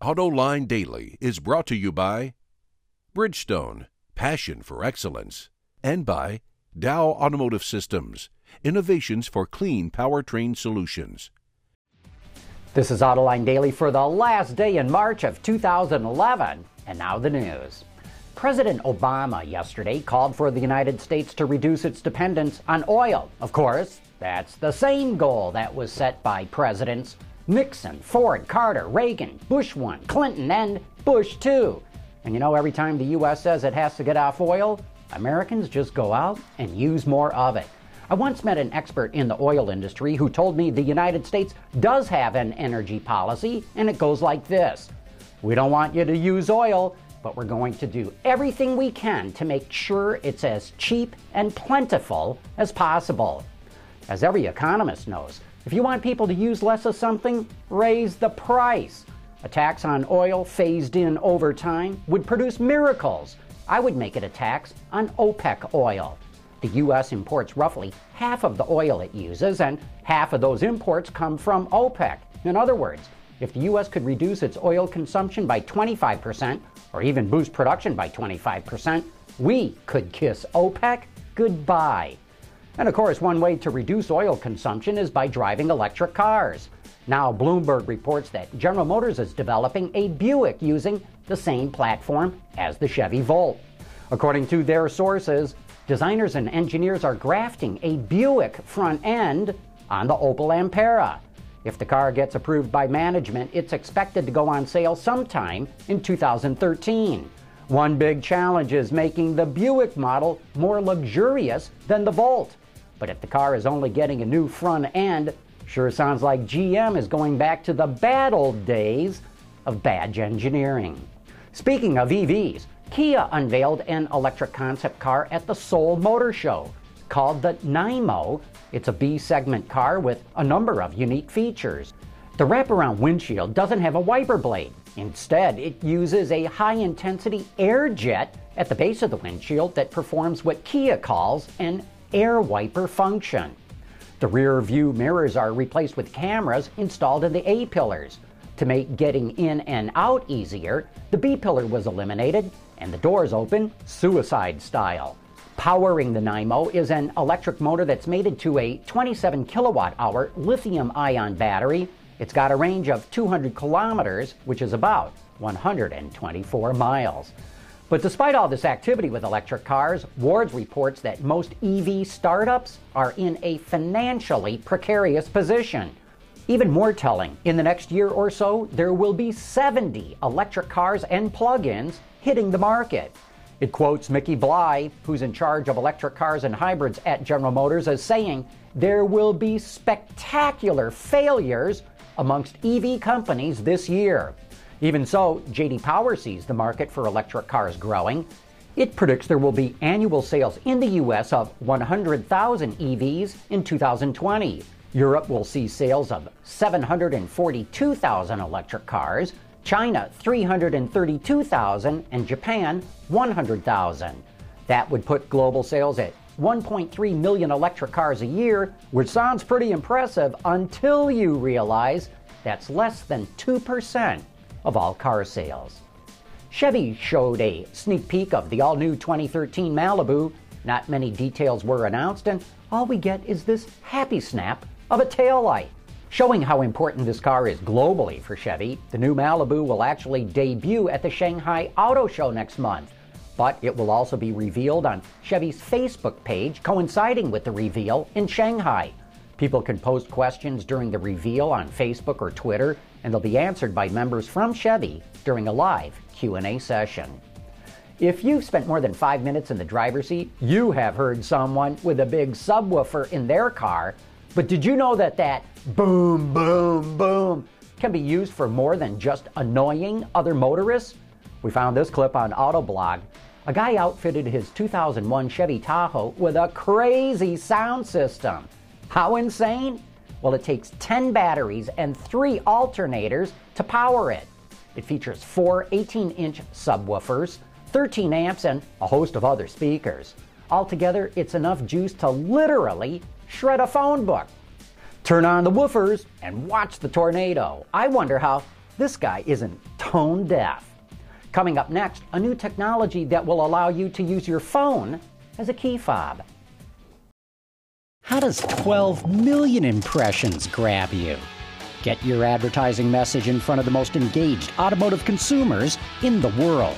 Auto Line Daily is brought to you by Bridgestone, passion for excellence, and by Dow Automotive Systems, innovations for clean powertrain solutions. This is Auto Line Daily for the last day in March of 2011, and now the news. President Obama yesterday called for the United States to reduce its dependence on oil. Of course, that's the same goal that was set by Presidents Nixon, Ford, Carter, Reagan, Bush 1, Clinton, and Bush 2. And you know, every time the U.S. says it has to get off oil, Americans just go out and use more of it. I once met an expert in the oil industry who told me the United States does have an energy policy, and it goes like this. We don't want you to use oil, but we're going to do everything we can to make sure it's as cheap and plentiful as possible. As every economist knows, if you want people to use less of something, raise the price. A tax on oil phased in over time would produce miracles. I would make it a tax on OPEC oil. The U.S. imports roughly half of the oil it uses, and half of those imports come from OPEC. In other words, if the U.S. could reduce its oil consumption by 25%, or even boost production by 25%, we could kiss OPEC goodbye. And of course, one way to reduce oil consumption is by driving electric cars. Now, Bloomberg reports that General Motors is developing a Buick using the same platform as the Chevy Volt. According to their sources, designers and engineers are grafting a Buick front end on the Opel Ampera. If the car gets approved by management, it's expected to go on sale sometime in 2013. One big challenge is making the Buick model more luxurious than the Volt. But if the car is only getting a new front end, sure sounds like GM is going back to the bad old days of badge engineering. Speaking of EVs, Kia unveiled an electric concept car at the Seoul Motor Show. Called the Naimo, it's a B-segment car with a number of unique features. The wraparound windshield doesn't have a wiper blade. Instead, it uses a high-intensity air jet at the base of the windshield that performs what Kia calls an air wiper function. The rear view mirrors are replaced with cameras installed in the A-pillars. To make getting in and out easier, the B-pillar was eliminated and the doors open suicide style. Powering the Naimo is an electric motor that's mated to a 27 kilowatt-hour lithium-ion battery. It's got a range of 200 kilometers, which is about 124 miles. But despite all this activity with electric cars, Ward's reports that most EV startups are in a financially precarious position. Even more telling, in the next year or so, there will be 70 electric cars and plug-ins hitting the market. It quotes Mickey Bly, who's in charge of electric cars and hybrids at General Motors, as saying, there will be spectacular failures amongst EV companies this year. Even so, JD Power sees the market for electric cars growing. It predicts there will be annual sales in the U.S. of 100,000 EVs in 2020. Europe will see sales of 742,000 electric cars, China 332,000, and Japan 100,000. That would put global sales at 1.3 million electric cars a year, which sounds pretty impressive until you realize that's less than 2% of all car sales. Chevy showed a sneak peek of the all-new 2013 Malibu. Not many details were announced, and all we get is this happy snap of a taillight. Showing how important this car is globally for Chevy, the new Malibu will actually debut at the Shanghai Auto Show next month. But it will also be revealed on Chevy's Facebook page, coinciding with the reveal in Shanghai. People can post questions during the reveal on Facebook or Twitter, and they'll be answered by members from Chevy during a live Q&A session. If you've spent more than 5 minutes in the driver's seat, you have heard someone with a big subwoofer in their car. But did you know that boom, boom, boom can be used for more than just annoying other motorists? We found this clip on Autoblog. A guy outfitted his 2001 Chevy Tahoe with a crazy sound system. How insane? Well, it takes 10 batteries and 3 alternators to power it. It features 4 18-inch subwoofers, 13 amps, and a host of other speakers. Altogether, it's enough juice to literally shred a phone book. Turn on the woofers and watch the tornado. I wonder how This guy isn't tone deaf. Coming up next, a new technology that will allow you to use your phone as a key fob. How does 12 million impressions grab you? Get your advertising message in front of the most engaged automotive consumers in the world.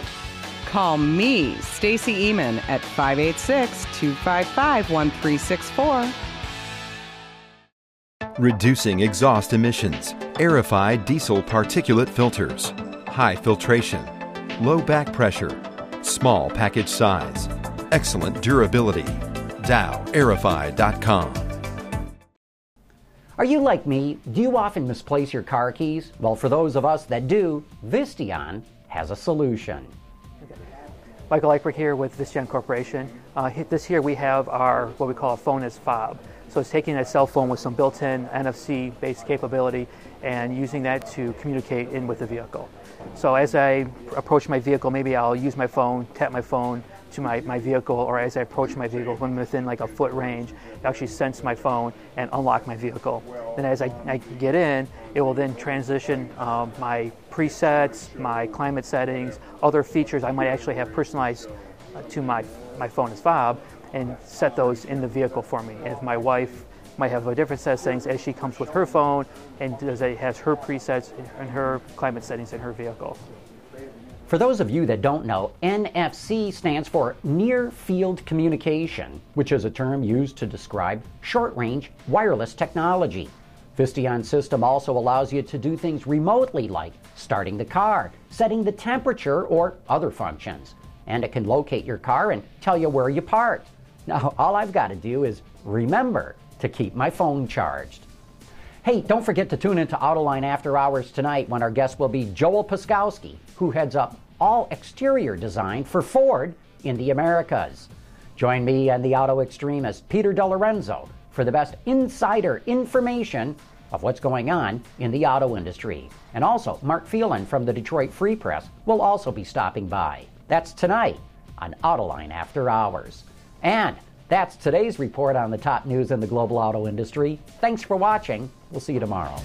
Call me, Stacey Eman, at 586-255-1364. Reducing exhaust emissions. Airify diesel particulate filters. High filtration. Low back pressure. Small package size. Excellent durability. DowAirify.com. Are you like me? Do you often misplace your car keys? Well, for those of us that do, Visteon has a solution. Michael Eichberg here with Visteon Corporation. This here we have our, what we call a phone as fob. So it's taking a cell phone with some built-in NFC-based capability and using that to communicate in with the vehicle. So as I approach my vehicle, maybe I'll use my phone, tap my phone to my vehicle, or as I approach my vehicle, when I'm within like a foot range, it actually sense my phone and unlock my vehicle. Then as I get in, it will then transition my presets, my climate settings, other features I might actually have personalized to my phone as fob, and set those in the vehicle for me. And if my wife might have a different set of settings as she comes with her phone and has her presets and her climate settings in her vehicle. For those of you that don't know, NFC stands for Near Field Communication, which is a term used to describe short-range wireless technology. Visteon's system also allows you to do things remotely like starting the car, setting the temperature, or other functions. And it can locate your car and tell you where you parked. Now, all I've got to do is remember to keep my phone charged. Hey, don't forget to tune into Autoline After Hours tonight when our guest will be Joel Paskowski, who heads up all exterior design for Ford in the Americas. Join me and the auto extremist Peter DeLorenzo for the best insider information of what's going on in the auto industry. And also, Mark Phelan from the Detroit Free Press will also be stopping by. That's tonight on Autoline After Hours. And that's today's report on the top news in the global auto industry. Thanks for watching. We'll see you tomorrow.